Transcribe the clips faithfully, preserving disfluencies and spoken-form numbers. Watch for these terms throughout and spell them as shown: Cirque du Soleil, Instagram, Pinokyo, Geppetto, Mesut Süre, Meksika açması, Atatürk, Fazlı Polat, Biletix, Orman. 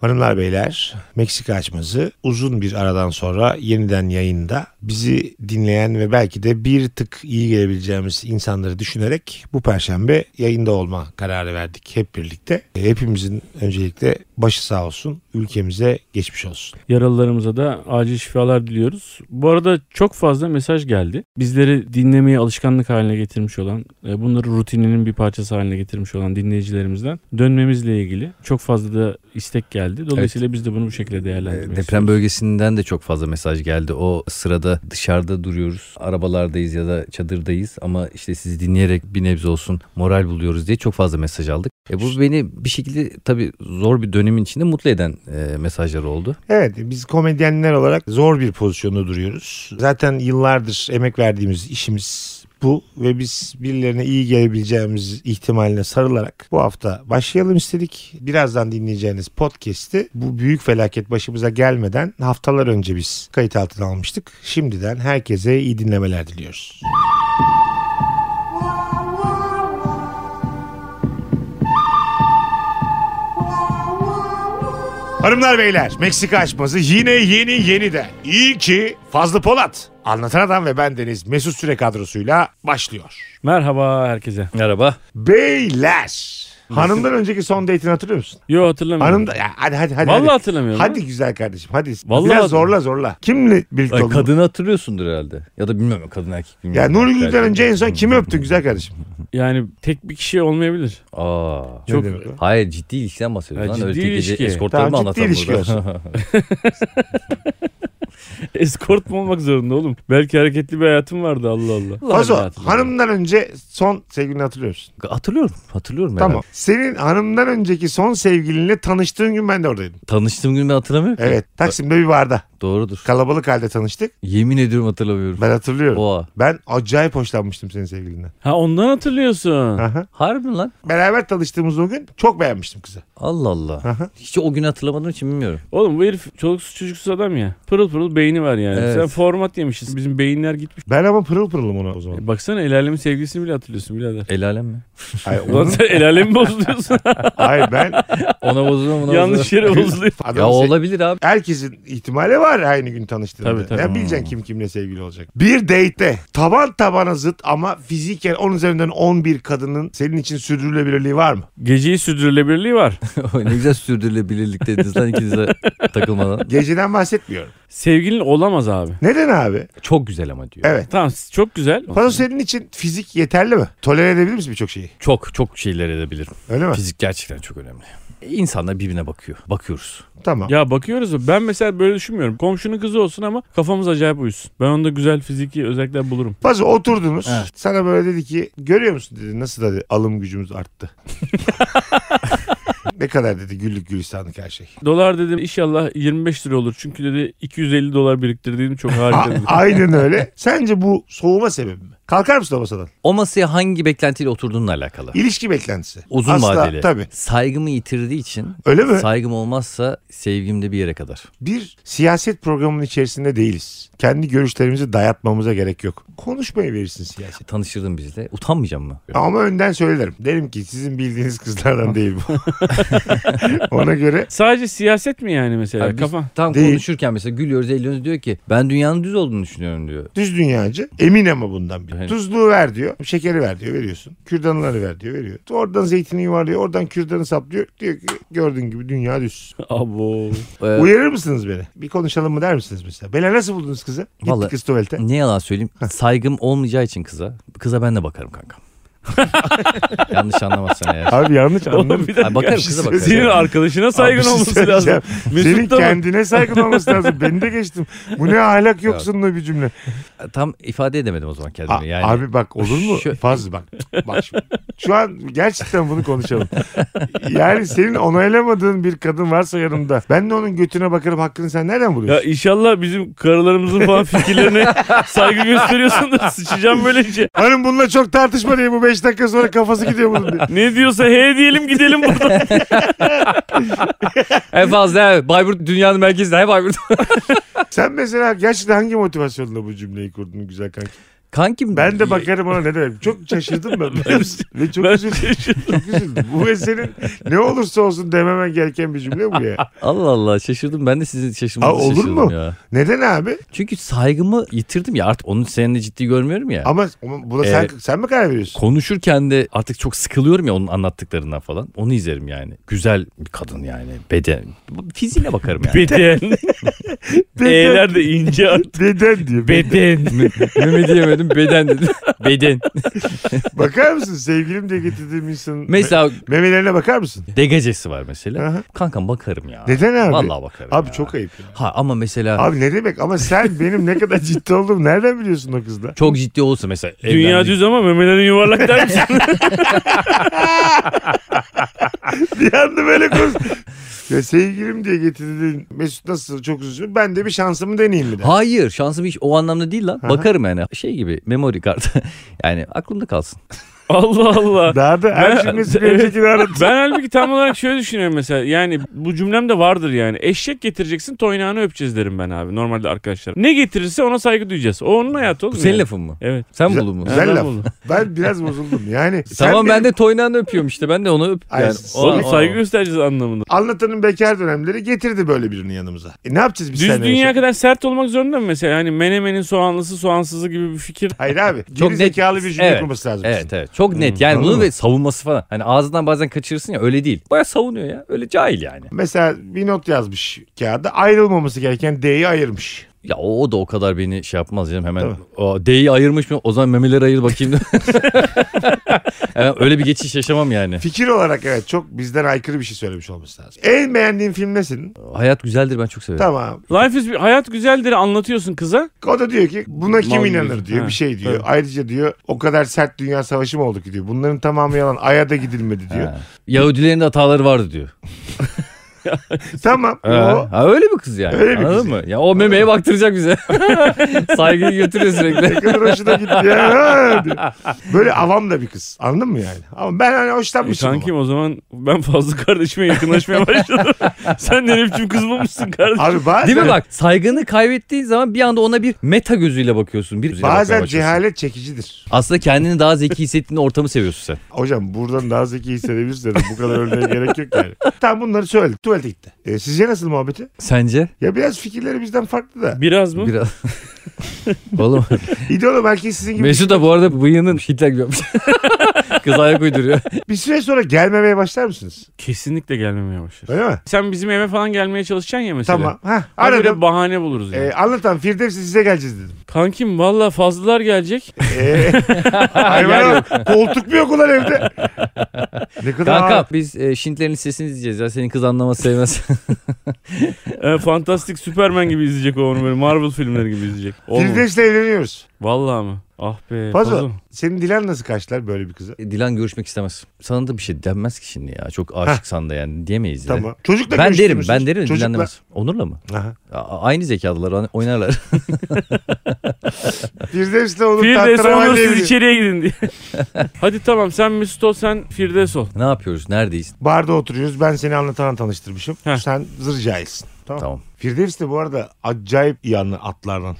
Hanımlar beyler, Meksika açması uzun bir aradan sonra yeniden yayında. Bizi dinleyen ve belki de bir tık iyi gelebileceğimiz insanları düşünerek bu perşembe yayında olma kararı verdik hep birlikte. Hepimizin öncelikle başı sağ olsun, ülkemize geçmiş olsun. Yaralılarımıza da acil şifalar diliyoruz. Bu arada çok fazla mesaj geldi. Bizleri dinlemeye alışkanlık haline getirmiş olan, bunları rutininin bir parçası haline getirmiş olan dinleyicilerimizden dönmemizle ilgili çok fazla da istek geldi. Dolayısıyla evet, biz de bunu bu şekilde değerlendirmek istiyoruz. Deprem bölgesinden de çok fazla mesaj geldi. O sırada dışarıda duruyoruz, arabalardayız ya da çadırdayız ama işte sizi dinleyerek bir nebze olsun moral buluyoruz diye çok fazla mesaj aldık. E bu beni bir şekilde tabii zor bir dönemin içinde mutlu eden e, mesajlar oldu. Evet, biz komedyenler olarak zor bir pozisyonda duruyoruz. Zaten yıllardır emek verdiğimiz işimiz bu ve biz birilerine iyi gelebileceğimiz ihtimaline sarılarak bu hafta başlayalım istedik. Birazdan dinleyeceğiniz podcast'i bu büyük felaket başımıza gelmeden haftalar önce biz kayıt altına almıştık. Şimdiden herkese iyi dinlemeler diliyoruz. Hanımlar beyler, Meksika açması yine yeni yeni de. İyi ki Fazlı Polat, Anlatan Adam ve bendeniz Mesut Süre kadrosuyla başlıyor. Merhaba herkese. Merhaba. Beyler. Hanımdan önceki son date'ini hatırlıyor musun? Yok, hatırlamıyorum. Hanımda ya, hadi hadi hadi. Vallahi hadi. Hatırlamıyorum. Hadi güzel kardeşim, hadi. Vallahi biraz hatırlam- zorla zorla. Kimle birlikte oldun? Kadını hatırlıyorsundur herhalde. Ya da bilmiyorum, kadın erkek bilmiyorum. Ya Nuri Gül'den önce en son kimi öptün güzel kardeşim? Yani tek bir kişi olmayabilir. Aa. Çok. Hayır, ciddi ilişkiden bahsediyoruz. Ciddi, ciddi ilişki. Eskortları mı anlatalım burada? Eskort mu olmak zorunda oğlum? Belki hareketli bir hayatım vardı, Allah Allah. Fazo, hanımdan önce son sevgilini hatırlıyorsun. Hatırlıyorum, hatırlıyorum. Tamam. Herhalde. Senin hanımdan önceki son sevgilinle tanıştığın gün ben de oradaydım. Tanıştığım gün ben hatırlamıyorum. Evet, Taksim'de bir barda. Doğrudur. Kalabalık halde tanıştık. Yemin ediyorum hatırlamıyorum. Ben hatırlıyorum. Oha. Ben acayip hoşlanmıştım senin sevgilinden. Ha, ondan hatırlıyorsun. Aha. Harbi lan. Beraber tanıştığımız o gün çok beğenmiştim kızı. Allah Allah. Aha. Hiç o günü hatırlamadığım için bilmiyorum. Oğlum bu herif çoluksuz çocuksuz adam ya. Pırıl pırıl beyni var yani. Evet. Sen format yemişsin. Bizim beyinler gitmiş. Ben ama pırıl pırılım ona o zaman. E baksana, el alemin sevgilisini bile hatırlıyorsun birader. El alem mi? Hayır, onun... Ulan sen el alemi bozuluyorsun. Hayır, ben ona bozuluyorum. Yanlış yere bozuluyor. Ya olabilir abi. Herkesin ihtimali var. Var aynı gün tanıştığında. Tabii, tabii. Ya bileceksin kim kimle sevgili olacak. Bir date'te taban tabana zıt ama fiziken on üzerinden on bir kadının senin için sürdürülebilirliği var mı? Geceyi sürdürülebilirliği var. Ne güzel sürdürülebilirlik dediniz lan ikinize takılmadan. Geceden bahsetmiyorum. Sevgilin olamaz abi. Neden abi? Çok güzel ama diyor. Evet. Tamam, çok güzel. Fazla senin için fizik yeterli mi? Tolere edebilir misin birçok şeyi? Çok çok şeyler edebilirim. Öyle mi? Fizik gerçekten çok önemli. İnsanlar birbirine bakıyor. Bakıyoruz. Tamam. Ya bakıyoruz. Ben mesela böyle düşünmüyorum. Komşunun kızı olsun ama kafamız acayip uyusun. Ben onda güzel fiziki özellikler bulurum. Fazla oturdunuz. Evet. Sana böyle dedi ki, görüyor musun dedi. Nasıl dedi, alım gücümüz arttı. Ne kadar dedi, güllük gülistanlık her şey. Dolar dedim, inşallah yirmi beş lira olur. Çünkü dedi iki yüz elli dolar biriktirdiğim çok harika. A- aynen öyle. Sence bu soğuma sebebi mi? Kalkar mısın o masadan? O masaya hangi beklentiyle oturduğunla alakalı. İlişki beklentisi. Uzun asla, vadeli. Tabii. Saygımı yitirdiği için. Öyle mi? Saygım olmazsa sevgim de bir yere kadar. Bir siyaset programının içerisinde değiliz. Kendi görüşlerimizi dayatmamıza gerek yok. Konuşmayı verirsin siyaset. Tanışırdım bizle. Utanmayacağım mı? Ama önden söylerim. Derim ki sizin bildiğiniz kızlardan değil bu. Ona göre. Sadece siyaset mi yani mesela? Abi kafa. Tam değil. Konuşurken mesela gülüyoruz, eğleniyoruz, diyor ki ben dünyanın düz olduğunu düşünüyorum diyor. Düz dünyacı. Emin ama bundan bir. Yani. Tuzluğu ver diyor. Şekeri ver diyor. Veriyorsun. Kürdanları ver diyor. Veriyor. Oradan zeytini yuvarlıyor. Oradan kürdanı saplıyor. Diyor ki gördüğün gibi dünya düz. Abo. Evet. Uyarır mısınız beni? Bir konuşalım mı der misiniz mesela? Bela nasıl buldunuz kızı? Gittik vallahi, kız tuvalete. Ne yalan söyleyeyim. Saygım olmayacağı için kıza. Kıza ben de bakarım kankam. Yanlış anlamazsan eğer. Abi yanlış anlarım. Abi bakarım, kıza bakarım. Senin arkadaşına saygın abi, olması lazım. Senin kendine saygın olması lazım. Beni de geçtim. Bu ne ahlak yoksunluğu bir cümle. Tam ifade edemedim o zaman kendimi. Yani... Abi bak, olur mu? Şu... Fazla bak. Bak şu... şu an gerçekten bunu konuşalım. Yani senin onaylamadığın bir kadın varsa yanımda. Ben de onun götüne bakarım hakkını sen nereden buluyorsun? Ya inşallah bizim karılarımızın falan fikirlerine saygı gösteriyorsun da sıçacağım böylece. Hanım bununla çok tartışma diye bu beş dakika sonra kafası gidiyor bunun diye. Ne diyorsa he diyelim, gidelim buradan. En fazla he. Bayburt dünyanın merkezinde he Bayburt. Sen mesela gerçekten hangi motivasyonla bu cümleyi kurdun güzel kanka? Kankim ben de bakarım ona, ne demek. Çok şaşırdım ben. ben Ve çok ben üzüldüm. Çok üzüldüm. Bu eserin ne olursa olsun dememen gereken bir cümle bu ya. Allah Allah, şaşırdım. Ben de sizin şaşırmanızı şaşırdım. Olur mu? Ya. Neden abi? Çünkü saygımı yitirdim ya. Artık onu seninle ciddi görmüyorum ya. Ama buna ee, sen, sen mi karar veriyorsun? Konuşurken de artık çok sıkılıyorum ya onun anlattıklarından falan. Onu izlerim yani. Güzel bir kadın yani. Beden. Fiziğine bakarım yani. Beden. Beden. De ince artık. Beden diyor. Beden. Mehmet diyemedim. Beden dedi. Beden. Bakar mısın? Sevgilim diye getirdiğim insanın mesela, memelerine bakar mısın? Degecesi var mesela. Aha. Kankam bakarım ya. Neden abi? Vallahi bakarım. Abi ya. Çok ayıp. Ya. Ha ama mesela. Abi ne demek? Ama sen benim ne kadar ciddi olduğumu nereden biliyorsun o kızda? Çok ciddi olsa mesela. Dünya evlendim. Düz ama memelerin yuvarlak der misin? Bir anda böyle konuş. Ya sevgilim diye getirdin Mesut, nasıl çok üzücü. Ben de bir şansımı deneyeyim mi? De. Hayır, şansım hiç o anlamda değil lan. Aha. Bakarım yani. Şey gibi, memory kartı. Yani aklımda kalsın. Allah Allah. Daha da her şey Mesut'un öncekini aradım. Ben halbuki tam olarak şöyle düşünüyorum mesela. Yani bu cümlem de vardır yani. Eşek getireceksin, toynağını öpeceğiz derim ben abi. Normalde arkadaşlar. Ne getirirse ona saygı duyacağız. O onun hayatı olur mu? Senin yani. Lafın mı? Evet. Sen buldun mu? Sen laf. Ben biraz bozuldum yani. Tamam benim... ben de toynağını öpüyorum işte. Ben de onu öp. Yani, onu saygı göstereceğiz anlamında. Anlatanın bekar dönemleri getirdi böyle birini yanımıza. E ne yapacağız biz? Düz dünya kadar sert olmak zorunda mı mesela? Yani menemenin soğanlısı soğansızı gibi bir fikir. Hayır abi. Çok zekalı bir cümle kurması lazım. Evet evet. Çok net yani, hmm, bunu ve savunması falan. Hani ağzından bazen kaçırırsın ya, öyle değil. Bayağı savunuyor ya, öyle cahil yani. Mesela bir not yazmış kağıda, ayrılmaması gereken D'yi ayırmış. Ya o, o da o kadar beni şey yapmaz canım hemen. D'yi ayırmış mı? O zaman memeleri ayır bakayım. Yani öyle bir geçiş yaşamam yani. Fikir olarak evet, çok bizden aykırı bir şey söylemiş olması lazım. En beğendiğin film ne senin? Hayat Güzeldir, ben çok severim. Tamam. Life is Hayat Güzeldir'i anlatıyorsun kıza. O da diyor ki buna kim Mal inanır diyor, diyor. bir şey diyor. Evet. Ayrıca diyor o kadar sert dünya savaşı mı oldu ki diyor. Bunların tamamı yalan. Ay'a da gidilmedi diyor. Ha. Yahudilerin de hataları vardı diyor. Tamam. Ha, ha, öyle bir kız yani. Öyle bir anladın kız mı? Ya o memeye baktıracak bize. Saygıyı götürüyor sürekli. Ne kadar hoşuna gitti ya. Böyle avam da bir kız. Anladın mı yani? Ama ben hani hoşlanmışım. E, kankim ama. O zaman ben Fazlı kardeşime yakınlaşmaya başladım. Sen herifçim kız bulmuşsun kardeşim. Abi bazen... Değil mi bak? Saygını kaybettiğin zaman bir anda ona bir meta gözüyle bakıyorsun. Bir bazen cehalet çekicidir. Aslında kendini daha zeki hissettiğinde ortamı seviyorsun sen. Hocam buradan daha zeki hissedebilirsin. Bu kadar örneğe gerek yok yani. Tamam, bunları söyledik. Tuvalete gitti. E, sizce nasıl muhabbeti? Sence? Ya biraz fikirleri bizden farklı da. Biraz mı? Biraz. Oğlum. İdeolog belki sizin gibi. Mesut da bu arada bıyığının Hitler gibi yapmış. Kız ayak uyduruyor. Bir süre sonra gelmemeye başlar mısınız? Kesinlikle gelmemeye başlar. Öyle mi? Sen bizim eve falan gelmeye çalışacaksın ya mesela. Tamam. Hah. Arada bahane buluruz yani. E, anlatan Firdevs'e size geleceğiz dedim. Kankim valla Fazlılar gelecek. Eee. Hayvan koltuk mu yok ulan evde? Ne kadar kanka ağır. Biz e, Şintlerin sesini izleyeceğiz ya. Senin kız anlaması sevmez. e, Fantastik Superman gibi izleyecek o onu, böyle Marvel filmleri gibi izleyecek. Firdevs'le evleniyoruz. Valla mı? Ah be. Fazla. Senin Dilan nasıl karşılar böyle bir kızı? E, Dilan görüşmek istemez. Sana da bir şey denmez ki şimdi ya. Çok aşıksan da yani diyemeyiz. Tamam. Çocukla ben derim, ben derim. Çocukla. Dilan demez. Onur'la mı? Aha. A- aynı zekalılar oynarlar. Firdevs'le Onur tahtaravayla evliyor. Siz içeriye gidin diye. Hadi tamam, sen Mesut ol, sen Firdevs ol. Ne yapıyoruz? Neredeyiz? Barda oturuyoruz. Ben seni anlatana tanıştırmışım. Heh. Sen zırcailsin. Tamam. Tamam. Firdevs de bu arada acayip iyi anlı atlardan.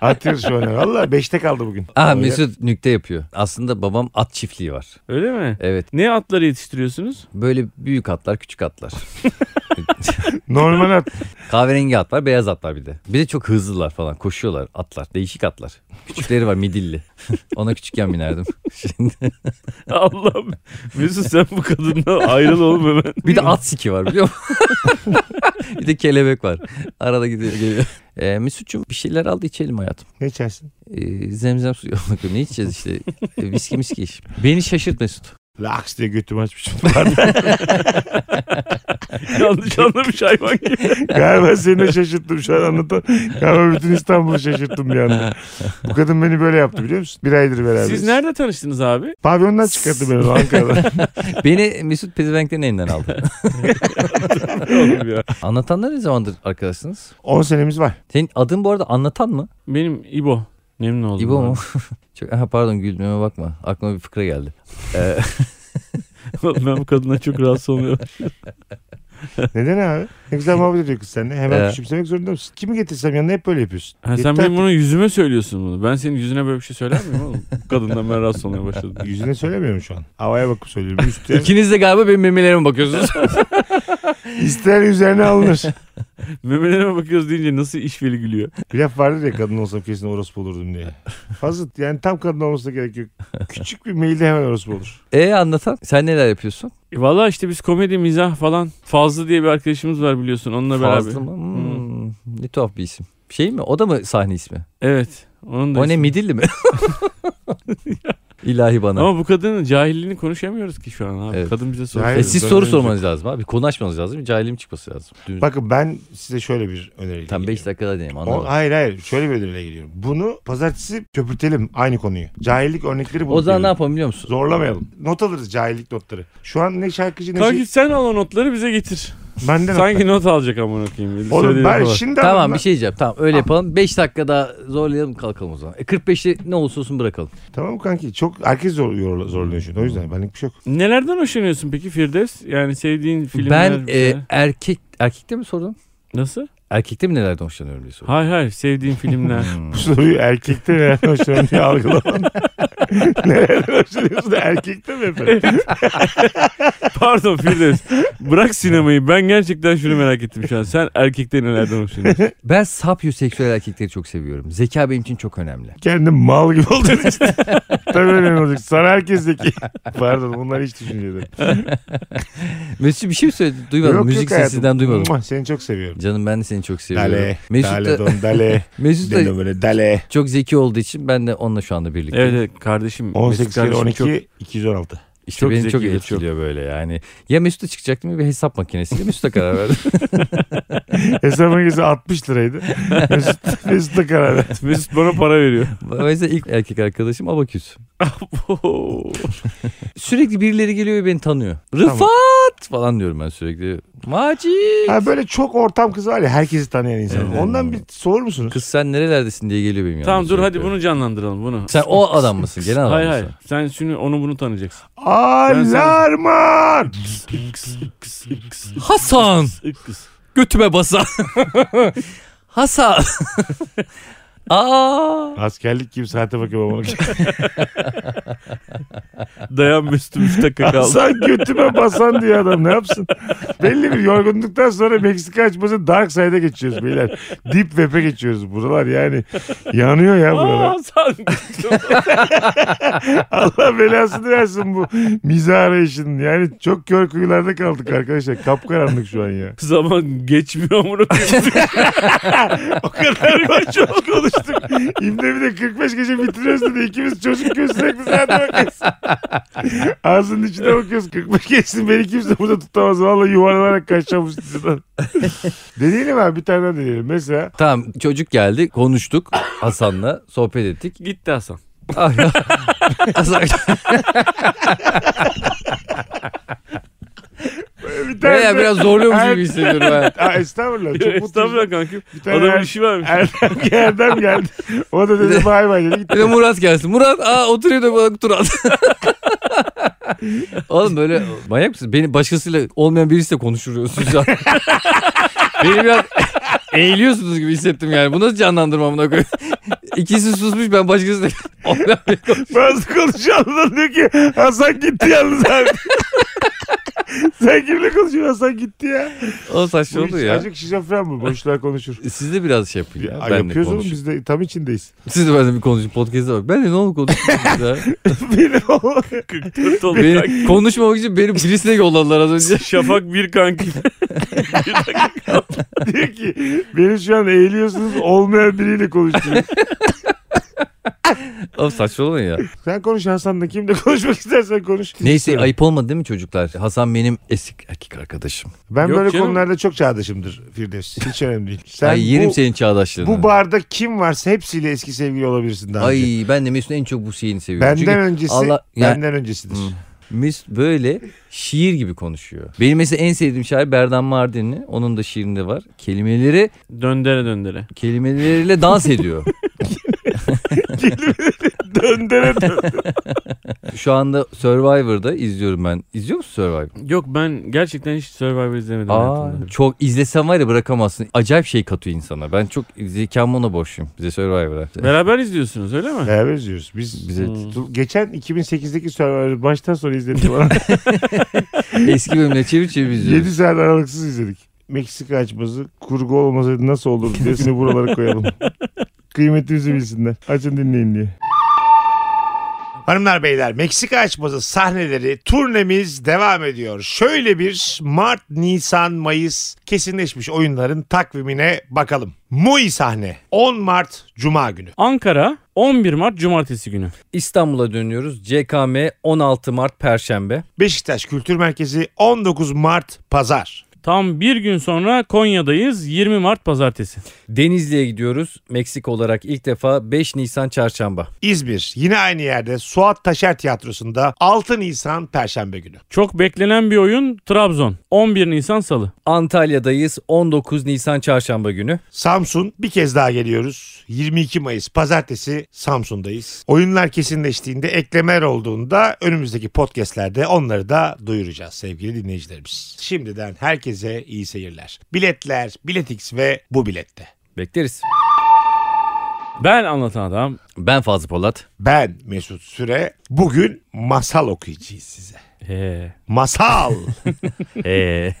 Atıyor şu an. Valla beşte kaldı bugün. Aha, Mesut nükte yapıyor. Aslında babam at çiftliği var. Öyle mi? Evet. Ne atları yetiştiriyorsunuz? Böyle büyük atlar, küçük atlar. Normal at. Kahverengi atlar, beyaz atlar bir de. Bir de çok hızlılar falan. Koşuyorlar atlar. Değişik atlar. Küçükleri var, midilli. Ona küçükken binerdim. Şimdi. Allah'ım. Mesut sen bu kadından ayrıl oğlum hemen. Bir de at siki var biliyor musun? Bir de kelebek var. Arada gidiyor geliyor. E, Mesut'cum bir şeyler aldı, içelim hayatım. Ne içersin? E, zemzem suyu. Ne içeceğiz işte? E, viski miski iş. Beni şaşırt Mesut. Laks diye götümü açmışım. Yanlış anlamış hayvan gibi. Galiba seni de şaşırttım şu an anlatan. Galiba bütün İstanbul'u şaşırttım bir anda. Bu kadın beni böyle yaptı biliyor musun? Bir aydır beraberiz. Siz nerede tanıştınız abi? Pavyondan çıkarttı beni Ankara'dan. Beni Mesut Pezevenk'lerin elinden aldı. Anlatanlar ne zamandır arkadaşsınız? on senemiz var. Senin adın bu arada Anlatan mı? Benim İbo. Memnun oldum. İbo mu? Çok, aha, pardon güldüğüme bakma. Aklıma bir fıkra geldi. Ee... ben bu kadına çok rahatsız oluyorum. Neden abi? Ne güzel muhabbet ediyor kız seninle. Hemen küçümsemek zorunda mısın? Kimi getirsem yanına hep böyle yapıyorsun. Ha, sen benim bunu yüzüme söylüyorsun bunu. Ben senin yüzüne böyle bir şey söyler miyim oğlum? Kadından ben rahatsız olmaya başladım. Yüzüne söylemiyorum şu an. Havaya bakıp söylüyorum. Üstüne... İkiniz de galiba benim memelerime bakıyorsunuz. İster üzerine alınır. Memelerime bakıyoruz deyince nasıl işveli gülüyor. Bir laf vardır ya, kadın olsam kesin orospu olurdum diye. Fazla yani tam kadın olmasına gerek yok. Küçük bir mailde hemen orospu olur. E anlatan sen neler yapıyorsun? E, Valla işte biz komedi, mizah falan. Fazlı diye bir arkadaşımız var biliyorsun, onunla beraber. Fazlı mı? Hmm. Hmm. Ne tuhaf bir isim. Şey mi? O da mı sahne ismi? Evet. Onun da o ismi. Ne, Midilli mi? İlahi bana. Ama bu kadının cahilliğini konuşamıyoruz ki şu an abi. Evet. Kadın bize soruyor. E siz soru sormanız lazım abi. Konu açmanız lazım. Cahilliğim çıkması lazım. Dün... Bakın ben size şöyle bir öneriyle tam beş dakikada deneyim. O, hayır hayır. Şöyle bir öneriyle geliyorum. Bunu pazartesi köpürtelim aynı konuyu. Cahillik örnekleri bulup. O zaman ne yapalım biliyor musun? Zorlamayalım. Not alırız, cahillik notları. Şu an ne şarkıcı ne Kanki şey... sen al o notları bize getir. Benden sanki not alacak amına koyayım. Oğlum ben şimdi tamam bir şey diyeceğim. Tamam öyle yapalım. beş dakika daha zorlayalım, kalkalım o zaman. E kırk beşi ne olursa olsun bırakalım. Tamam kanki, çok herkes zor, zorluyor şimdi. O yüzden benlik bir şey yok. Nelerden hoşlanıyorsun peki Firdevs? Yani sevdiğin filmler. Ben e, erkek erkekte mi sordun? Nasıl? Erkekte mi nelerden hoşlanıyorum diye sordum. Hayır hayır, sevdiğin filmler. Bu soruyu erkekte nelerden hoşlanıyorum diye algılaman. Nelerden hoşlanıyorsun da erkekte mi efendim? Pardon Firdevs. Bırak sinemayı, ben gerçekten şunu merak ettim şu an. Sen erkekte nelerden hoşlanıyorsun? Ben sapyoseksüel erkekleri çok seviyorum. Zeka benim için çok önemli. Kendim mal gibi oldun işte. Tabii önemli olacak. Sana herkes zeki. Pardon, bunları hiç düşünmedim. Mesut bir şey mi söyledin? Duymadım. Yok, müzik sesinden duymadım. Seni çok seviyorum. Canım ben de seni çok seviyorum. Dale, Mesut dale da, don dale. Mesut da böyle dale. Çok zeki olduğu için ben de onunla şu anda birlikte. Evet, evet kardeşim. on sekiz on iki iki yüz on altı İşte çok beni zeki, çok etkiliyor çok. Böyle yani. Ya Mesut'a çıkacaktım ya bir hesap makinesiyle Mesut'a karar verdim. Hesap makinesi altmış liraydı. Mesut, Mesut'a karar verdim. Mesut bana para veriyor. Mesela ilk erkek arkadaşım abaküs. Sürekli birileri geliyor ve beni tanıyor. Tamam. Rıfat falan diyorum ben sürekli. Macit. Ha böyle çok ortam kız var ya, herkesi tanıyan insan. Evet, ondan evet. Bir sorur musunuz? Kız sen nerelerdesin diye geliyor benim yanıma. Tamam dur hadi bunu canlandıralım bunu. Sen o adam mısın? Genel adam hayır, mısın? Hayır hayır. Sen şimdi onu bunu tanıyacaksın. Alarman. Hasan. Götüme basa. Hasan. Aa! Askerlik gibi saate bakıyorum ama. Dayan Müslüm üç dakika kaldı. Hasan götüme basan diye adam ne yapsın? Belli bir yorgunluktan sonra Meksika açması Dark Side'a geçiyoruz beyler. Deep Web'e geçiyoruz. Buralar yani yanıyor ya buralar. Aa, Hasan. Allah belasını versin bu mizah arayışının. Yani çok kör kuyularda kaldık arkadaşlar. Kapkaranlık şu an ya. Zaman geçmiyor bunu. O kadar var çok konuşuyor. İmde bir de kırk beş gece bitiriyoruz dedi. İkimiz çocuk gösterek bir saate bakıyoruz. Ağzının içine bakıyoruz. kırk beş geçsin beni kimse burada tutamaz. Vallahi yuvarlanarak kaçacağım üstünden. Deneyelim abi, bir tane deneyelim. Mesela. Tamam çocuk geldi, konuştuk Hasan'la, sohbet ettik. Gitti Hasan. Hasan. Veya biraz zorluyormuş gibi hissediyorum ben. Aa, estağfurullah. Çok mutluyum. Estağfurullah kankim. Adamın er, işi varmış. Erdem, Erdem geldi. O da dedi bay bay dedi. Bir de Murat gelsin. Murat aa oturuyor da bana tur at. Oğlum böyle manyak mısın? Beni başkasıyla olmayan birisiyle konuşuruyorsunuz. Beni biraz eğiliyorsunuz gibi hissettim yani. Bu nasıl canlandırma amına koyayım? İkisi susmuş, ben başkasıyla olmayan biri konuşuyorum. Bazı konuşanlar diyor ki Hasan gitti yalnız abi. Sen kimle konuşuyorsun? Hasan gitti ya. O saçma oldu ya. Azıcık şizofren bu. Boşluğa konuşur. Siz de biraz şey yapın ya. Ya yapıyoruz oğlum, biz de tam içindeyiz. Siz de benimle bir konuşun. Podcast'a bak. Ben de ne olur konuşuyorsunuz ya. Beni o. kırk dört oldu kanki. Konuşmamak için beni birisine yolladılar az önce. Şafak bir kanki. Bir dakika kaldı. Diyor ki beni şu an eğiliyorsunuz, olmayan biriyle konuşuyorsunuz. Oğlum saçmalama ya. Sen konuş Hasan'la, kimle konuşmak istersen konuş. Neyse ayıp olmadı değil mi çocuklar? Hasan benim eski erkek arkadaşım. Ben yok böyle canım. Konularda çok çağdaşımdır Firdevs. Hiç önemli değil. Sen ay yerim bu, senin çağdaşlığını. Bu barda kim varsa hepsiyle eski sevgili olabilirsin daha ay önce. Ben de Mesut'un en çok bu şeyini seviyorum. Benden çünkü öncesi Allah, yani, benden öncesidir. Hmm. Mesut böyle şiir gibi konuşuyor. Benim mesela en sevdiğim şair Berdan Mardin'i. Onun da şiirinde var. Kelimeleri döndere döndere. Kelimeleriyle dans ediyor. Döndere döndere. Şu anda Survivor'da izliyorum ben. İzliyor musun Survivor? Yok, ben gerçekten hiç Survivor izlemedim. Aa, çok izlesem var ya, bırakamazsın. Acayip şey katıyor insana. Ben çok zekamı ona borçluyum. Bize Survivor'a. Beraber izliyorsunuz öyle mi? Beraber izliyoruz. Biz bize hmm. geçen iki bin sekizdeki Survivor'ı baştan sona izledik. Eski bölümleri çevir çevir izliyoruz. yedi saat aralıksız izledik. Meksika açması kurgu olmasaydı nasıl olur desini buralara koyalım. Kıymetimizi bilsinler. Açın dinleyin diye. Hanımlar beyler, Meksika açması sahneleri turnemiz devam ediyor. Şöyle bir Mart, Nisan, Mayıs kesinleşmiş oyunların takvimine bakalım. Moi sahne on Mart Cuma günü. Ankara on bir Mart Cumartesi günü. İstanbul'a dönüyoruz. C K M on altı Mart Perşembe. Beşiktaş Kültür Merkezi on dokuz Mart Pazar. Tam bir gün sonra Konya'dayız. yirmi Mart Pazartesi. Denizli'ye gidiyoruz. Meksika olarak ilk defa beş Nisan Çarşamba. İzmir yine aynı yerde Suat Taşer Tiyatrosu'nda altı Nisan Perşembe günü. Çok beklenen bir oyun Trabzon. on bir Nisan Salı. Antalya'dayız. on dokuz Nisan Çarşamba günü. Samsun bir kez daha geliyoruz. yirmi iki Mayıs Pazartesi Samsun'dayız. Oyunlar kesinleştiğinde, eklemeler olduğunda önümüzdeki podcastlerde onları da duyuracağız sevgili dinleyicilerimiz. Şimdiden herkes iyi seyirler. Biletler, Biletix ve bu bilette. Bekleriz. Ben anlatan adam. Ben Fazlı Polat. Ben Mesut Süre. Bugün masal okuyacağız size. He. Masal. He.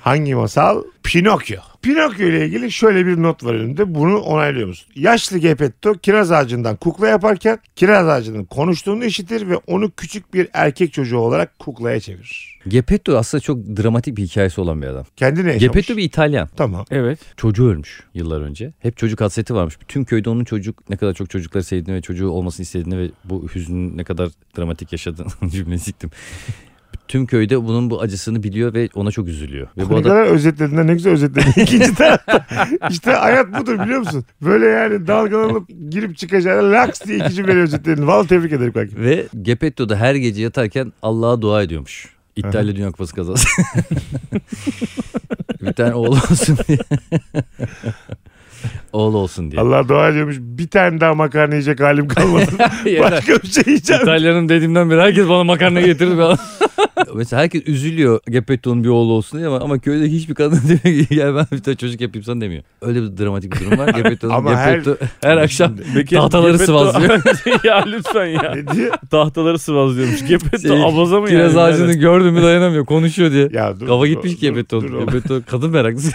Hangi masal? Pinokyo. Pinokyo ile ilgili şöyle bir not var önünde. Bunu onaylıyor musun? Yaşlı Geppetto kiraz ağacından kukla yaparken kiraz ağacının konuştuğunu işitir ve onu küçük bir erkek çocuğu olarak kuklaya çevirir. Geppetto aslında çok dramatik bir hikayesi olan bir adam. Kendi ne? Geppetto bir İtalyan. Tamam. Evet. Çocuğu ölmüş yıllar önce. Hep çocuk hasreti varmış. Bütün köyde onun çocuk, ne kadar çok çocukları sevdiğini ve çocuğu olmasını istediğini ve bu hüznün ne kadar dramatik yaşadığını cümleyi siktim. Tüm köyde bunun bu acısını biliyor ve ona çok üzülüyor. Ve bu adam... kadar özetlediğinden ne güzel özetledin. İkinci tarafta işte hayat budur biliyor musun? Böyle yani dalgalanıp girip çıkacağına laks diye iki cümleyle özetledin. Vallahi tebrik ederim kanka. Ve Geppetto'da her gece yatarken Allah'a dua ediyormuş. İptalli Dünya Kupası kazası. Bir tane oğlu olsun diye. Oğul olsun diye. Allah dua ediyormuş. Bir tane daha makarna yiyecek halim kalmadı. Başka bir şey yiyeceğim. İtalyanım dediğimden beri herkes bana makarna getirdi. Mesela herkes üzülüyor Geppetto'nun bir oğlu olsun diye ama, ama köyde hiçbir kadın demiyor ki gel ben bir tane çocuk yapayım sana demiyor. Öyle bir dramatik bir durum var. Geppetto'nun Geppetto her, her akşam peki, tahtaları Geppetto... sıvazlıyor. Ya lütfen ya. Ne diyor? Tahtaları sıvazlıyormuş. Geppetto şey, abaza mı kiraz yani? Kiraz ağacını gördüm mü dayanamıyor. Konuşuyor diye. Ya, dur, kafa dur, gitmiş Geppetto. Geppetto kadın meraklısı.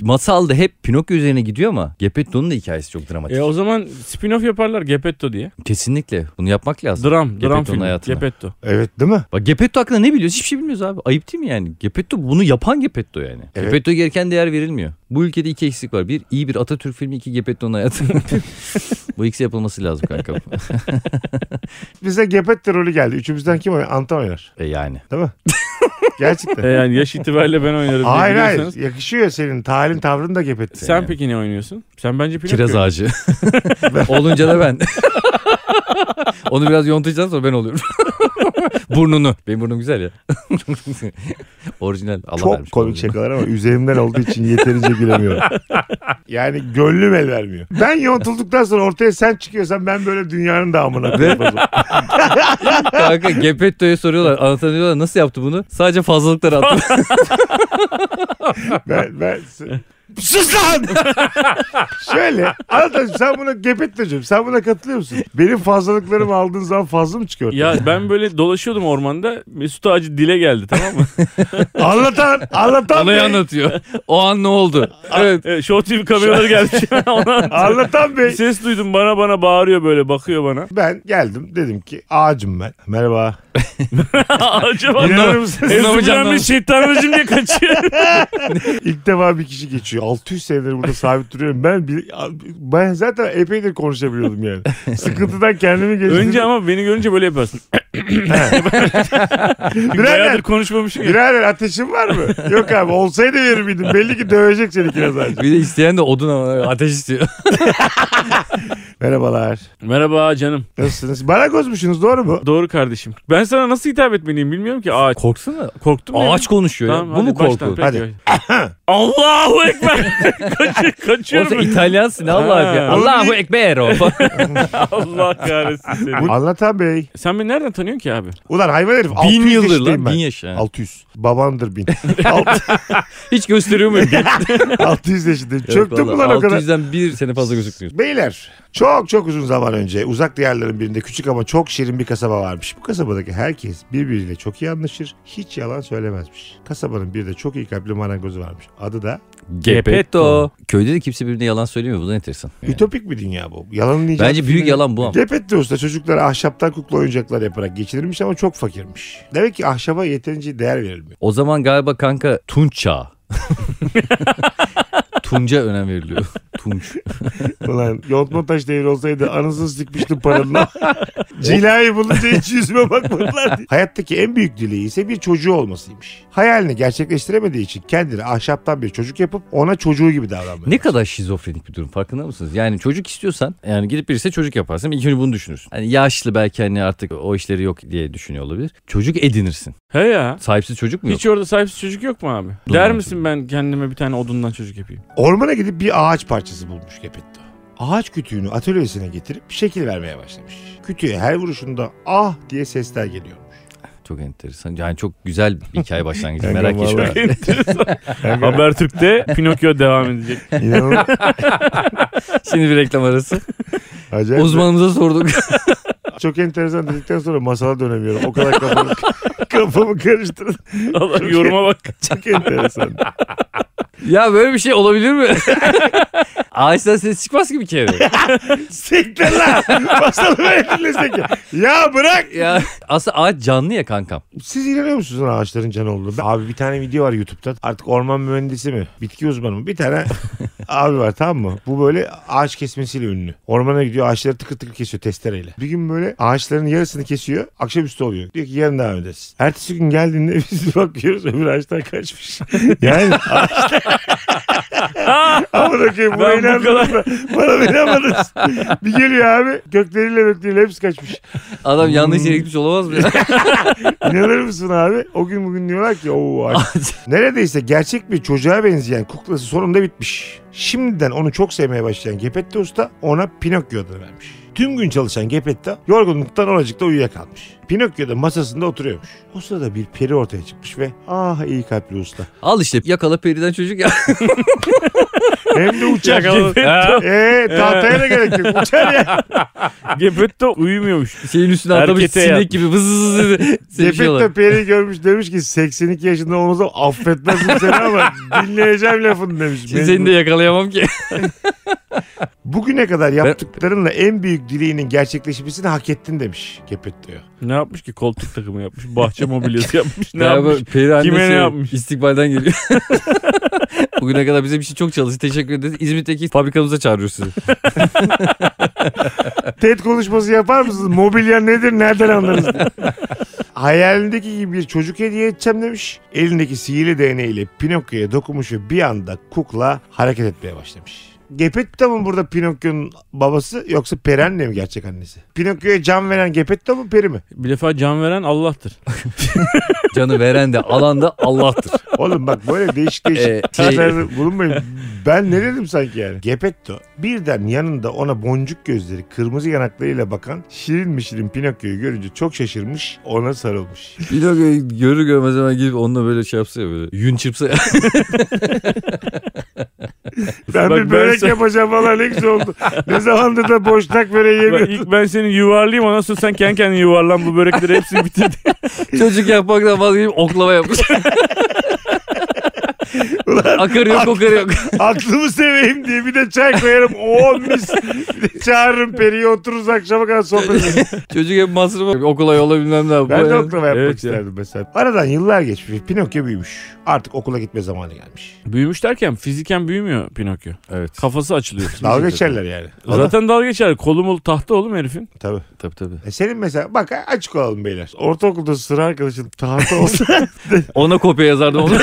Masalda hep Pinokyo üzerine gidiyor ama Geppetto'nun da hikayesi çok dramatik. E o zaman spin-off yaparlar Geppetto diye. Kesinlikle. Bunu yapmak lazım. Dram. Dram filmi. Geppetto. Evet değil mi? Bak Geppetto hakkında ne biliyoruz? Hiçbir şey bilmiyoruz abi. Ayıp değil mi yani? Geppetto bunu yapan Geppetto yani. Evet. Geppetto'ya gereken değer verilmiyor. Bu ülkede iki eksik var. Bir, iyi bir Atatürk filmi. İki, Geppetto'nun hayatı. Bu ikisi yapılması lazım kanka. Bize Geppetto rolü geldi. Üçümüzden kim oynar? Antan oynar. E yani. Değil mi? Gerçekten. E yani yaş itibariyle ben oynarım. Hayır hayır. Yakışıyor senin. Halin tavrın da Geppetto. Sen yani. Peki ne oynuyorsun? Sen bence Pinokyo. Kiraz ağacı. Olunca da ben. Onu biraz yontacağım sonra ben oluyorum. Burnunu. Benim burnum güzel ya. Orijinal. Allah çok vermiş, komik şakalar ama üzerimden olduğu için yeterince gülemiyorum. Yani gönlüm el vermiyor. Ben yontulduktan sonra ortaya sen çıkıyorsan ben böyle dünyanın damına koyarım. Kanka Geppetto'ya soruyorlar. Anlatıyorlar nasıl yaptı bunu? Sadece fazlalıkları attı. ben ben... Sus lan! Şöyle anlatayım, sen buna Geppetto'cum sen buna katılıyor musun? Benim fazlalıklarımı aldığın zaman fazla mı çıkıyor? Ya ben böyle dolaşıyordum ormanda, Mesut Ağacı dile geldi, tamam mı? Anlatan anlatan bey anlatıyor. O an ne oldu? Evet, evet Show T V kameraları geldi. Anlatan bey. Bir ses duydum, bana bana bağırıyor, böyle bakıyor bana. Ben geldim, dedim ki ağacım ben. Merhaba. Ağacım anlamı. Ezgi'den bir şeytanacım diye kaçıyor. İlk defa bir kişi geçiyor. altı yüz senedir burada sabit duruyorum. Ben bir, ben zaten epeydir konuşabiliyordum yani. Sıkıntıdan kendimi geçtim. Önce ama beni görünce böyle yaparsın. Bayağıdır konuşmamışım. Birader ateşin var mı? Yok abi, olsaydı verir miydim? Belli ki dövecek seni kiraz ağacı. Bir de isteyen de odun ama ateş istiyor. Merhabalar. Merhaba canım. Nasılsınız? Barakosmuşsunuz, doğru mu? Doğru kardeşim. Ben sana nasıl hitap etmeliyim bilmiyorum ki. Ağaç. Korksana. Korktum. Ağaç konuşuyor tamam, ya. Bu mu korku? Hadi. Allahu Ekber. Kaçır, kaçıyorum. O İtalyansın Allah'ım ya. Allahu Ekber. Allah kahretsin seni. Anlatan Bey. Sen beni nereden tanıyorsun ki abi? Ulan hayvan herif. Bin yıldır lan. Bin yaş. altı yüz. Babamdır bin. Hiç gösteriyor muyum? altı yüz yaşındayım. Çöktüm ulan o kadar. altı yüzden bir sene fazla gözükmüyor. Beyler. Çok çok uzun zaman önce uzak diyarların birinde küçük ama çok şirin bir kasaba varmış. Bu kasabadaki herkes birbiriyle çok iyi anlaşır, hiç yalan söylemezmiş. Kasabanın bir de çok iyi kalpli marangozu varmış. Adı da Geppetto. Köyde de kimse birbirine yalan söylemiyor. Bu da enteresan. Yani. Ütopik bir dünya bu. Yalanın icat. Bence büyük yalan bu ama. Geppetto usta çocuklara ahşaptan kukla oyuncaklar yaparak geçinirmiş ama çok fakirmiş. Demek ki ahşaba yeterince değer verilmiyor. O zaman galiba kanka Tunç Çağı. Tunç'a önem veriliyor. Tunç. Ulan yontma taş devri olsaydı anasını sikmiştim paranla. Cilayı bulunca hiç yüzüme bakmadılar. Hayattaki en büyük dileği ise bir çocuğu olmasıymış. Hayalini gerçekleştiremediği için kendini ahşaptan bir çocuk yapıp ona çocuğu gibi davranmıyor. Ne kadar şizofrenik bir durum, farkında mısınız? Yani çocuk istiyorsan yani gidip birisi çocuk yaparsın. İlk önce bunu düşünürsün. Hani yaşlı belki hani artık o işleri yok diye düşünüyor olabilir. Çocuk edinirsin. He ya. Sahipsiz çocuk mu yok? Hiç orada sahipsiz çocuk yok mu abi? Dur, der misin çocuk. Ben kendime bir tane odundan çocuk yapayım? Ormana gidip bir ağaç parçası bulmuş Geppetto. Ağaç kütüğünü atölyesine getirip şekil vermeye başlamış. Kütüğe her vuruşunda ah diye sesler geliyormuş. Çok enteresan. Yani çok güzel bir hikaye başlangıcı. Merak ediyorum. Habertürk'te Pinokyo devam edecek. İnanılmaz. Şimdi bir reklam arası. Acayip uzmanımıza mi? Sorduk. Çok enteresan dedikten sonra masala dönemiyorum. O kadar kafamı, kafamı karıştırdım. Allah yoruma bak. Çok enteresan. Ya böyle bir şey olabilir mi? Ağaçtan ses çıkmaz ki bir kere. Siktir lan. Ya bırak. Ya, aslında ağaç canlı ya kankam. Siz inanıyor musunuz ağaçların canlı olduğunu? Abi bir tane video var YouTube'da. Artık orman mühendisi mi? Bitki uzmanı mı? Bir tane abi var, tamam mı? Bu böyle ağaç kesmesiyle ünlü. Ormana gidiyor, ağaçları tıkır tıkır kesiyor testereyle. Bir gün böyle ağaçların yarısını kesiyor. Akşamüstü oluyor. Diyor ki yarın daha ödesin. Ertesi gün geldiğinde biz bakıyoruz öbür ağaçtan kaçmış. Yani ağaçlar... Ama da ki buna inanmadınız. Bana inanmadınız. Bir geliyor abi. Gökleriyle gökleriyle hepsi kaçmış. Adam hmm. yanlış yere gitmiş olamaz mı? İnanır mısın abi? O gün bugün diyorlar ki ooo ağaç. Neredeyse gerçek bir çocuğa benzeyen kuklası sonunda bitmiş. Şimdiden onu çok sevmeye başlayan Geppetto usta ona Pinokyo adını vermiş. Tüm gün çalışan Geppetto yorgunluktan oracıkta uyuyakalmış. Pinokyo da masasında oturuyormuş. O sırada bir peri ortaya çıkmış ve ah iyi kalpli usta. Al işte yakala periden çocuk ya. Hem de uçak. Eee tahtaya da gerek yok. Uçar ya. Geppetto uyumuyormuş. Şeyin üstüne atlamış sinek yapmış. Gibi vızızızızız. Geppetto peri görmüş demiş ki seksen iki yaşında olmasa affetmezsin seni ama dinleyeceğim lafını demiş. Seni de yakalayamam ki. Bugüne kadar yaptıklarınla en büyük dileğinin gerçekleşmesini hak ettin demiş Geppetto'ya. Ne yapmış ki? Koltuk takımı yapmış, bahçe mobilyası yapmış. Ne yapmış? Kime ne yapmış? İstikbalden geliyor. Bugüne kadar bize bir şey çok çalıştı. Teşekkür ederiz. İzmit'teki fabrikamıza çağırıyoruz sizi. T E D konuşması yapar mısınız? Mobilya nedir? Nereden anlarız? Hayalindeki gibi bir çocuk hediye edeceğim demiş. Elindeki sihirli değneğiyle Pinokyo'ya dokunmuş ve bir anda kukla hareket etmeye başlamış. Geppetto mu burada Pinokyo'nun babası yoksa peri anne mi gerçek annesi? Pinokyo'ya can veren Geppetto mu peri mi? Bir defa can veren Allah'tır. Canı veren de alan da Allah'tır. Oğlum bak böyle değişik değişik ee, şey... bulunmayın. Ben ne dedim sanki yani? Geppetto birden yanında ona boncuk gözleri, kırmızı yanaklarıyla bakan şirin mi şirin Pinokyo'yu görünce çok şaşırmış, ona sarılmış. Pinokyo'yu görür görmez hemen gidip onunla böyle şey yapsa ya, böyle yün çırpsa ya. Ben bak, bir börek ben sen... yapacağım falan ne güzel oldu. Ne zamandır da boşnak böreği yemiyordum. İlk ben seni yuvarlayayım, ondan sonra sen kendi kendine yuvarlan, bu börekleri hepsini bitirdi. Çocuk yapmaktan vazgeçip oklava yapmış. Ulan, akar yok aklı, kokar yok. Aklımı seveyim diye bir de çay koyarım. Oo mis. Çağırırım periyi, otururuz akşama kadar sohbet edelim. Çocuk hep masrafı okula yola bilmem ne. Ben de okula yapmak evet isterdim ya. Mesela. Aradan yıllar geçmiş. Pinokyo büyümüş. Artık okula gitme zamanı gelmiş. Büyümüş derken fiziken büyümüyor Pinokyo. Evet. Kafası açılıyor. Dalga geçerler yani. Zaten dalga geçerler. Kolumul tahta oğlum herifin. Tabii. Tabii tabii. E senin mesela bak açık olalım beyler. Ortaokulda sıra arkadaşın tahta olsa. Ona kopya yazardım onu.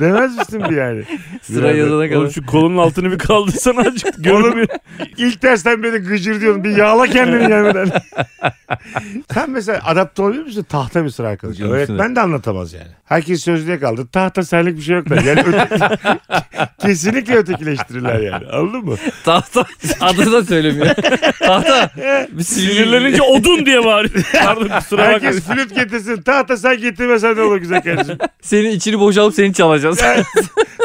Demez Yürüyemez misin bir yani? Sıra yazana kadar. Oğlum şu kolunun altını bir kaldırsana azıcık. Oğlum ilk dersten beni gıcır diyorsun. Bir yağla kendini gelmeden. Sen mesela adapte olabilir misin? Tahta bir sıra arkadaş. Öğretmen de anlatamaz yani. Herkes sözlüğe kaldı. Tahta senlik bir şey yok da. Yani öte... Kesinlikle ötekileştirirler yani. Anladın mı? Tahta adını da söylemiyor. Tahta. Sinirlenince odun diye bağırıyor. Pardon, kusura bakma. Herkes flüt getirsin. Tahta sen getirmesen ne olur güzel kardeşim. Senin içini boşalıp seni çalacağız. Yani,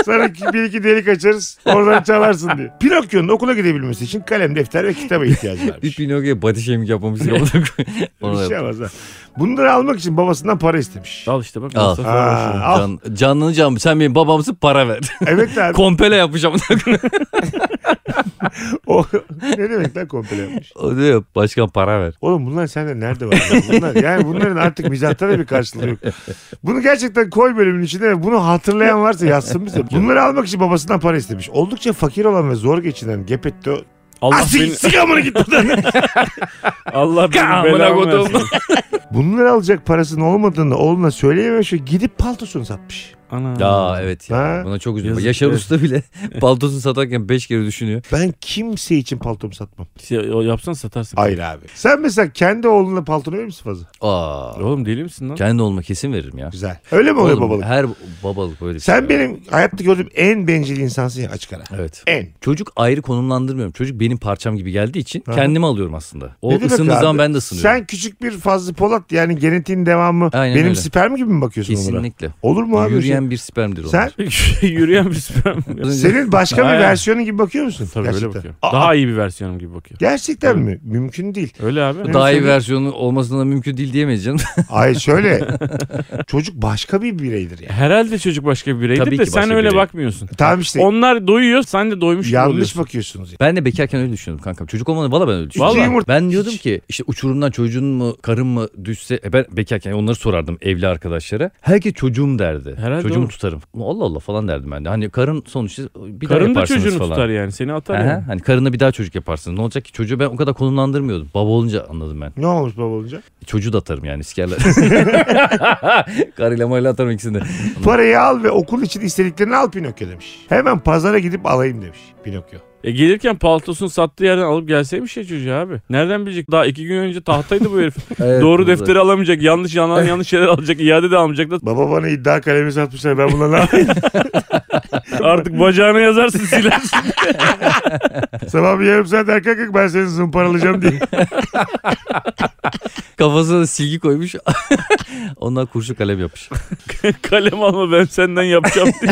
sana bir iki delik açarız. Oradan çalarsın diye. Pinokyo'nun okula gidebilmesi için kalem, defter ve kitaba ihtiyacı varmış. Bir Pinokyo'ya body shaming yapmamız için bir şey yapmaz ha. Bunları almak için babasından para istemiş. Al işte bak. Al. Aa, Can, canlını canlı. Sen benim babamsın, para ver. Evet abi. Kompele yapacağım. O, ne demek lan kompele yapmış? O diyor başkan para ver. Oğlum bunlar sende nerede var? Bunlar, yani bunların artık mizahta da bir karşılığı yok. Bunu gerçekten koy bölümün içine. Bunu hatırlayan varsa yazsın bize. Bunları almak için babasından para istemiş. Oldukça fakir olan ve zor geçinen Geppetto. Allah Asik, beni... sigamını git buradan. Allah benim belamı versin. Bunları alacak parasının olmadığını oğluna söyleyememiş ve gidip paltosunu satmış. Ana. Aa, evet ya ha? Buna çok üzülüyorum. Yaşar evet. Usta bile paltosunu satarken beş kere düşünüyor. Ben kimse için paltomu satmam. Yapsan satarsın. Hayır abi. Sen mesela kendi oğluna paltonu verir misin fazla? Aa. Oğlum deli misin lan? Kendi oğluma kesin veririm ya. Güzel. Öyle mi oluyor babalık? Her babalık öyle. Sen şey benim ya. Hayatta gördüğüm en bencil insansın ya açık ara. Evet. En. Çocuk ayrı konumlandırmıyorum. Çocuk benim parçam gibi geldiği için ha. Kendimi alıyorum aslında. O ısındığı zaman ben de ısınıyorum. Sen küçük bir Fazlı Polat yani genetiğin devamı. Aynen benim öyle. Sperm gibi mi bakıyorsun onlara? Kesinlikle. Olur mu abi? Yürüyen bir spermdir onlar. Sen? Yürüyen bir sperm. Senin başka bir versiyonun gibi bakıyor musun? Tabii gerçekten. Öyle bakıyorum. Daha Aa, iyi bir versiyonum gibi bakıyor. Gerçekten tabii. Mi? Mümkün değil. Öyle abi. Daha mesela... iyi bir versiyonu olmasına da mümkün değil diyemeyiz canım. Ay şöyle. Çocuk başka bir bireydir yani. Herhalde çocuk başka bir bireydir tabii de sen öyle birey. Bakmıyorsun. Tamam işte. Onlar doyuyor sen de doymuş gibi oluyorsun. Yanlış bakıyorsunuz. Yani. Ben de bekarken öyle düşünüyordum kankam. Çocuk olmanı valla ben öyle düşünüyordum. Ben diyordum ki işte uçurumdan çocuğun mu karın mı düşse e ben bekarken onları sorardım evli arkadaşlara. Herkes çocuğum derdi. Herhalde çocuğumu tutarım. Allah Allah falan derdim ben de. Hani karın sonuçta bir karın daha yaparsınız falan. Karın da çocuğunu tutar yani. Seni atar aha, yani. Hani karına bir daha çocuk yaparsınız. Ne olacak ki? Çocuğu ben o kadar konumlandırmıyordum. Baba olunca anladım ben. Ne olmuş baba olunca? Çocuğu da atarım yani iskerler. Karıyla mayla atarım ikisini de. Parayı al ve okul için istediklerini al Pinokyo demiş. Hemen pazara gidip alayım demiş Pinokyo. E gelirken paltosunu sattığı yerden alıp gelseymiş ya çocuğu abi. Nereden bilecek? Daha iki gün önce tahtaydı bu herif. Evet, doğru defteri alamayacak. Yanlış yanan yanlış şeyler alacak. İade de almayacak da. Baba bana iddia kalemi satmışlar. Ben buna ne yapayım? Artık bacağına yazarsın silersin. Sabah bir yarım saat erken kalk ben seni zımparalayacağım diye. Kafasına da silgi koymuş. Ondan kurşun kalem yapmış. Kalem alma ben senden yapacağım diye.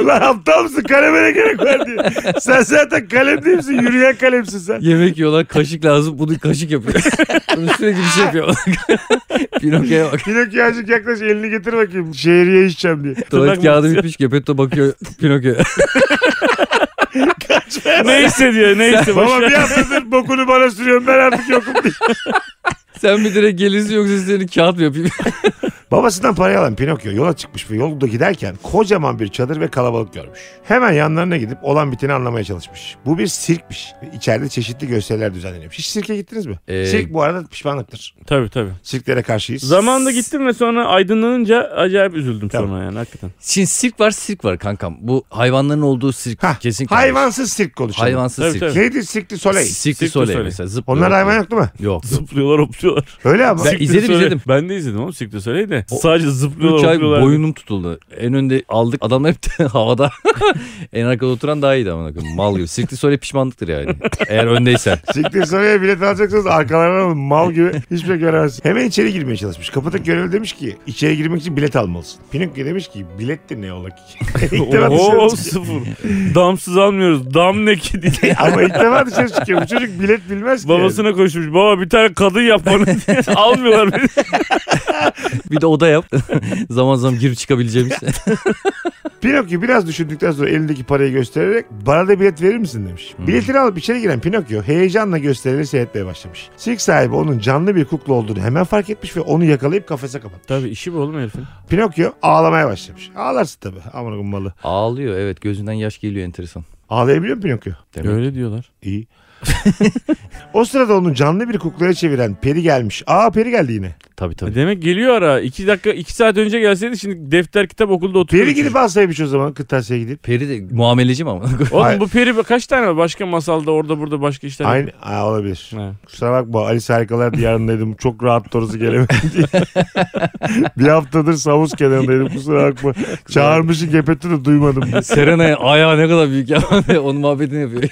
Ulan aptal mısın? Kaleme ne gerek var diye. Sen zaten kalem değil misin? Yürüyen kalemsin sen. Yemek yiyorlar kaşık lazım. Bunu kaşık yapıyor. Bunu sürekli bir şey yapıyor. Pinokyo'ya bak. Pinokyo'ya azıcık yaklaş elini getir bakayım. Şehriye içeceğim diye. Tuvalet kağıdı bitmiş. Geppetto bakıyor Pinokyo'ya. Neyse diyor neyse. Baba bir haftadır bokunu bana sürüyorsun. Ben artık yokum diye. Sen bir direkt gelirsin yoksa seni kağıt mı yapayım? Babasından parayı alan Pinokyo yola çıkmış ve yolda giderken kocaman bir çadır ve kalabalık görmüş. Hemen yanlarına gidip olan biteni anlamaya çalışmış. Bu bir sirkmiş. İçeride çeşitli gösteriler düzenleniyormuş. Hiç sirke gittiniz mi? Ee... Sirk bu arada pişmanlıktır. Tabii tabii. Sirklere karşıyız. Zamanında gittim ve sonra aydınlanınca acayip üzüldüm tabii. Sonra yani hakikaten. Şimdi sirk var sirk var kankam. Bu hayvanların olduğu sirk ha, kesin. Hayvansız sirk konuşuyor. Hayvansız tabii, sirk. Neydi Cirque du Soleil? Cirque du Soleil mesela. Onlar hayvan yok değil mi? Yok. Zıplıyorlar hopluyorlar. Öyle ama. Ben izledim izledim. Ben de izledim oğlum Cirque du Soleil'de. O, sadece zıplıyorlar. üç ay boynum tutuldu. En önde aldık. Adamlar hep de havada. En arkada oturan daha iyiydi ama. Mal gibi. Cirque du Soleil pişmanlıktır yani. Eğer öndeysen. Cirque du Soleil'e bilet alacaksanız arkalarına mal gibi hiçbir şey göremezsin. Hemen içeri girmeye çalışmış. Kapıdaki görevli demiş ki içeri girmek için bilet almalısın. Pinokyo demiş ki bilet de ne ola ki? Ooo sıfır. Damsız almıyoruz. Dam ne ki diye. Ama ilk defa dışarı çıkıyor. Bu çocuk bilet bilmez ki. Babasına yani. Koşmuş. Baba bir tane kadın yap bana diye. Almıyorlar beni. Bir de oda yap. Zaman zaman girip çıkabileceğimiz. Pinokyo biraz düşündükten sonra elindeki parayı göstererek bana da bilet verir misin demiş. Hmm. Biletini alıp içeri giren Pinokyo heyecanla gösterileri seyretmeye başlamış. Sirk sahibi onun canlı bir kukla olduğunu hemen fark etmiş ve onu yakalayıp kafese kapatmış. Tabii işi bu oğlum herifin. Pinokyo ağlamaya başlamış. Ağlarsın tabii. Aman kummalı. Ağlıyor evet gözünden yaş geliyor enteresan. Ağlayabiliyor mu Pinokyo? Demek. Öyle diyorlar. İyi. O sırada onu canlı bir kuklaya çeviren peri gelmiş. Aa, peri geldi yine. Tabii tabii. Demek geliyor ara. İki dakika, iki saat önce gelseydi şimdi defter kitap okulda oturuyordu. Peri gidip alsaymış o zaman, kırtasiyeye gidip. Peri de muameleci mi ama? Oğlum hayır, bu peri kaç tane var? Başka masalda orada burada başka işler. Aynı aa, olabilir. He. Kusura bakma, Alice Harikalar Diyarındaydım. Çok rahat doğrusu gelemedim diye. Bir haftadır Savuz kenarındaydım, kusura bakma. Çağırmışı Geppetto da duymadım. Serena'ya ayağı ne kadar büyük ya. Onun muhabbetini yapıyor.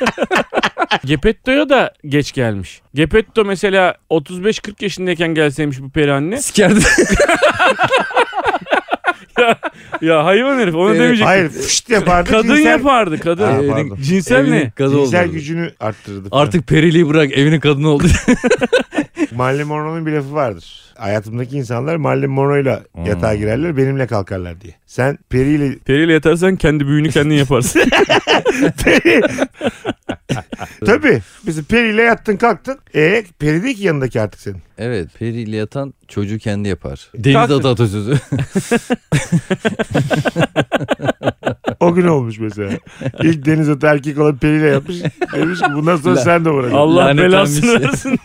Geppetto'ya da geç gelmiş. Geppetto mesela otuz beş kırk yaşındayken gelseymiş bu peri anne. Sikerdi. Ya, ya hayvan herif, onu evet, demeyecektim. Hayır, fışt yapardı. Kadın cinsel... yapardı kadın. Ha, evinin, cinsel evinin ne? Kadın cinsel oldu. Gücünü arttırdı. Artık periliği bırak, evinin kadını oldu. Marilyn Monroe'nun bir lafı vardır. Hayatımdaki insanlar Marilyn Monroe'yla hmm. yatağa girerler, benimle kalkarlar diye. Sen periyle... Periyle yatarsan kendi büyüğünü kendin yaparsın. Peri... Tabii. Bizim periyle yattın kalktın. E peri değil ki yanındaki artık senin. Evet, periyle yatan çocuğu kendi yapar. Deniz atı atasözü. O gün olmuş mesela. İlk deniz atı erkek olan periyle yapmış. Demiş ki bundan sonra sen de uğraşın. Allah belasını versin.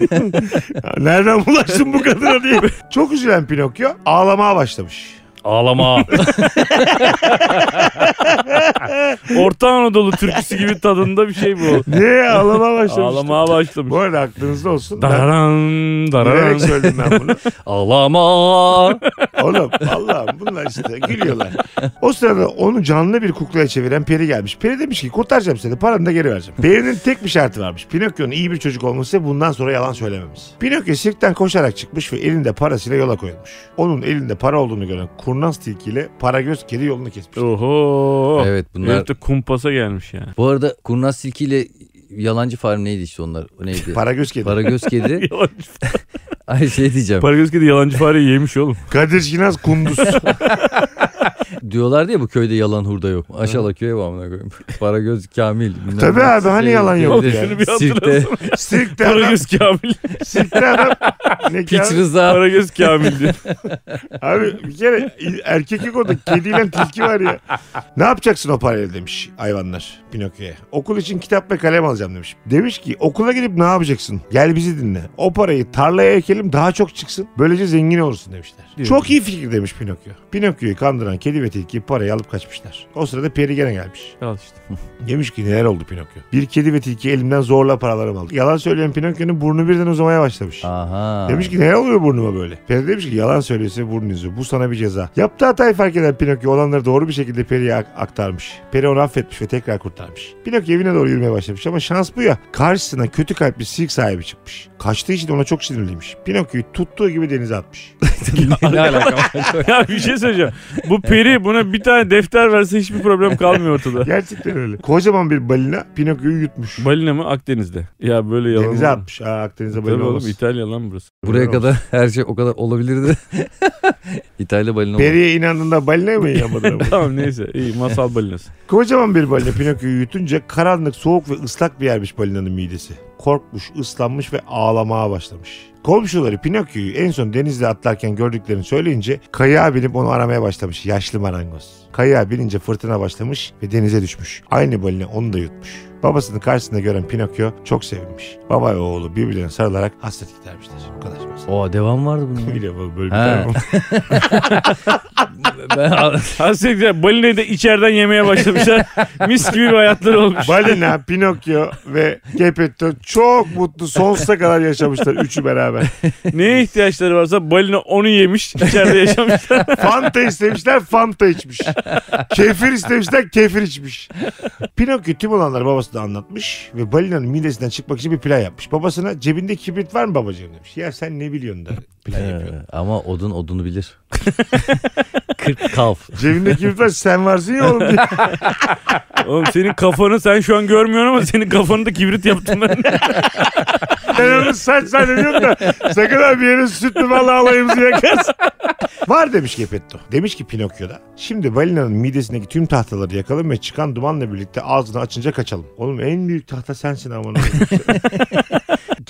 Nereden bulaştın bu kadına diye. Çok üzülen Pinokyo ağlamaya başlamış. Ağlama. Orta Anadolu türküsü gibi tadında bir şey bu. Ne? Ağlamaya başlamıştım. Ağlamaya başlamıştım. Bu arada aklınızda olsun. Dararan, dararan. Bilerek söyledim ben bunu. Ağlama. Oğlum Allah'ım, bunlar işte gülüyorlar. O sırada onu canlı bir kuklaya çeviren peri gelmiş. Peri demiş ki kurtaracağım seni, paranı da geri vereceğim. Peri'nin tek bir şartı varmış. Pinokyo'nun iyi bir çocuk olması, bundan sonra yalan söylememiz. Pinokyo sirkten koşarak çıkmış ve elinde parasıyla yola koyulmuş. Onun elinde para olduğunu gören kurnaz tilkiyle Paragöz kedi yolunu kesmiş. Oho. Evet bunlar. Evet de kumpasa gelmiş yani. Bu arada kurnaz tilkiyle yalancı fare neydi işte onlar? O neydi? Paragöz kedi. Paragöz kedi. Ay şey diyeceğim. Paragöz kedi yalancı fareyi yemiş oğlum. Kadir Şinaz kunduz. Diyorlar diye bu köyde yalan hurda yok. Aşağıla köye bağımına koyayım. Paragöz Kamil. Tabii abi şey, hani yalan yok. Şunu yani. Bir Sirkte. Sirkte Paragöz Kamil. Sirkte adam. Ne Piç Kamil? Rıza. Paragöz Kamil diyor. Abi bir kere erkek yok orada. Kediyle tilki var ya. Ne yapacaksın o parayla demiş hayvanlar Pinokyo'ya. Okul için kitap ve kalem alacağım demiş. Demiş ki okula gidip ne yapacaksın? Gel bizi dinle. O parayı tarlaya ekelim, daha çok çıksın. Böylece zengin olursun demişler. Değil çok mi? İyi fikir demiş Pinokyo. Pinokyo'yu kandıran kedi ve tilki parayı alıp kaçmışlar. O sırada peri gene gelmiş. Al işte. Demiş ki neler oldu Pinokyo? Bir kedi ve tilki elimden zorla paralarımı aldı. Yalan söyleyen Pinokyo'nun burnu birden uzamaya başlamış. Aha. Demiş ki ne oluyor burnuma böyle? Peri demiş ki yalan söylüyorsa burnunu yüzü. Bu sana bir ceza. Yaptığı hatayı fark eden Pinokyo olanları doğru bir şekilde periye aktarmış. Peri onu affetmiş ve tekrar kurtarmış. Pinokyo evine doğru yürümeye başlamış ama şans bu ya. Karşısına kötü kalpli sirk sahibi çıkmış. Kaçtığı için ona çok sinirliymiş. Pinokyo'yu tuttuğu gibi denize atmış. Ne alaka? Ya bir şey söyleyeceğim. Bu peri buna bir tane defter verse hiçbir problem kalmıyor ortada. Gerçekten öyle. Kocaman bir balina Pinokyo'yu yutmuş. Balina mı? Akdeniz'de. Ya böyle yalan. Denize atmış. Aa, Akdeniz'de balina olmaz. İtalya lan burası. Buraya balina kadar olsun. Her şey o kadar olabilirdi. İtalya balina olmaz. Periye inandığında balina mı yapamadın? Tamam neyse. İyi, masal balinası. Kocaman bir balina Pinokyo'yu yutunca karanlık, soğuk ve ıslak bir yermiş balinanın midesi. Korkmuş, ıslanmış ve ağlamaya başlamış. Komşuları Pinokyo'yu en son denizde atlarken gördüklerini söyleyince kayığa binip onu aramaya başlamış yaşlı marangoz. Kayığa binince fırtına başlamış ve denize düşmüş. Aynı balina onu da yutmuş. Babasını karşısında gören Pinokyo çok sevinmiş. Baba ve oğlu birbirlerine sarılarak hasret gidermişler. Bu kadar. O devam vardı bunun. Biliyorum böyle bir tane. Ben hasret gider. Balinayı da içeriden yemeye başlamışlar. Mis gibi bir hayatları olmuş. Balina, Pinokyo ve Geppetto çok mutlu sonsuza kadar yaşamışlar. Üçü beraber. Neye ihtiyaçları varsa balina onu yemiş. İçeride yaşamışlar. Fanta istemişler, Fanta içmiş. Kefir istemişler, kefir içmiş. Pinokyo tüm olanları babası da anlatmış ve balinanın midesinden çıkmak için bir plan yapmış. Babasına cebinde kibrit var mı babacığım demiş. Ya sen ne biliyorsun da plan yapıyorsun. Ama odun odunu bilir. kırk kalf. Cebinde kibrit var, sen varsın ya oğlum. Oğlum senin kafanı sen şu an görmüyorsun ama senin kafanı da kibrit yaptım ben. Ben onu saç zannediyorum da sakın abi bir yere sütlü valla alayımızı yakarsın. Var demiş Geppetto. Demiş ki Pinokyo'da şimdi balinanın midesindeki tüm tahtaları yakalım ve çıkan dumanla birlikte ağzını açınca kaçalım. Oğlum en büyük tahta sensin aman.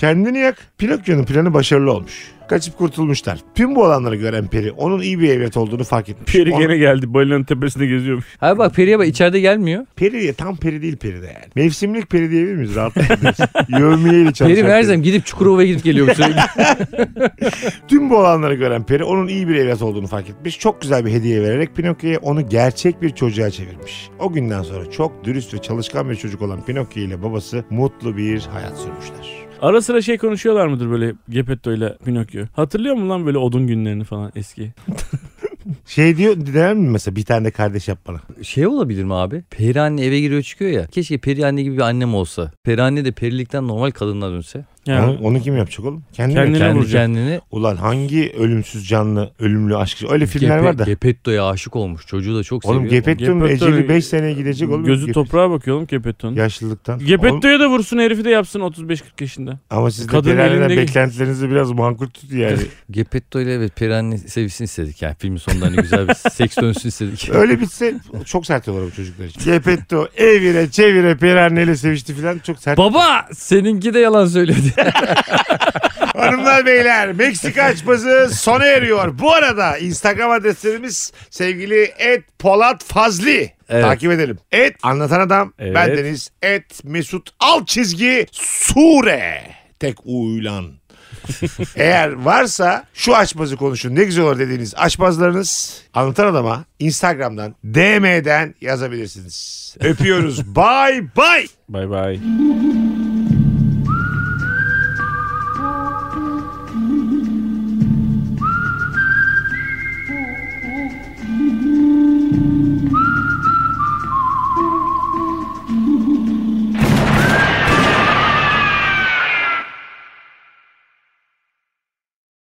Kendini yak. Pinokyo'nun planı başarılı olmuş. Kaçıp kurtulmuşlar. Tüm bu olanları gören Peri onun iyi bir evlat olduğunu fark etmiş. Peri gene Ona... geldi. Balinanın tepesinde geziyormuş. Abi bak Peri'ye bak, içeride gelmiyor. Peri tam Peri değil Peri de yani. Mevsimlik Peri diyebilir miyiz? Rahatlayabiliriz. Yövmeyeli çalışan Peri. Her zaman gidip Çukurova'ya gidip geliyormuş. Tüm bu olanları gören Peri onun iyi bir evlat olduğunu fark etmiş. Çok güzel bir hediye vererek Pinokyo'ya onu gerçek bir çocuğa çevirmiş. O günden sonra çok dürüst ve çalışkan bir çocuk olan Pinokyo ile babası mutlu bir hayat sürmüşler. Ara sıra şey konuşuyorlar mıdır böyle Geppetto ile Pinokyo? Hatırlıyor musun lan böyle odun günlerini falan eski? Şey diyor der mi mesela, bir tane de kardeş yap bana. Şey olabilir mi abi? Peri anne eve giriyor çıkıyor ya. Keşke Peri anne gibi bir annem olsa. Peri anne de perilikten normal kadınlar dönse. Yani. Onu, onu kim yapacak oğlum? Kendini kendini, kendi kendini. Ulan hangi ölümsüz canlı, ölümlü aşk. Öyle filmler Gepe, var da. Geppetto'ya aşık olmuş. Çocuğu da çok seviyor. Oğlum Geppetto'nun eceli beş seneye gidecek oğlum. Gözü Geppetto. Toprağa bakıyor oğlum Geppetto'nun. Yaşlılıktan. Geppetto'ya da vursun, herifi de yapsın otuz beş kırk yaşında. Ama siz de Perihan'dan beklentilerinizi biraz mankul tutun yani. Geppetto ile evet Perihan'ın sevgisini istedik yani. Filmin sonunda hani güzel bir seks dönsün istedik. Öyle bitse çok sert olur bu çocuklar için. Geppetto evire çevire Perihan'la sevişti falan, çok sert. Baba seninki de yalan söylüyordu. Hanımlar beyler, Meksika açması sona eriyor. Bu arada Instagram adreslerimiz sevgili et polat fazlı. Evet. Takip edelim. Et anlatan adam. Evet. Bendeniz et Mesut alt çizgi Süre. Tek uyulan. Eğer varsa şu açmazı konuşun ne güzel olur dediğiniz açmazlarınız anlatan adama Instagram'dan D M'den yazabilirsiniz. Öpüyoruz. Bye bye. Bye bye.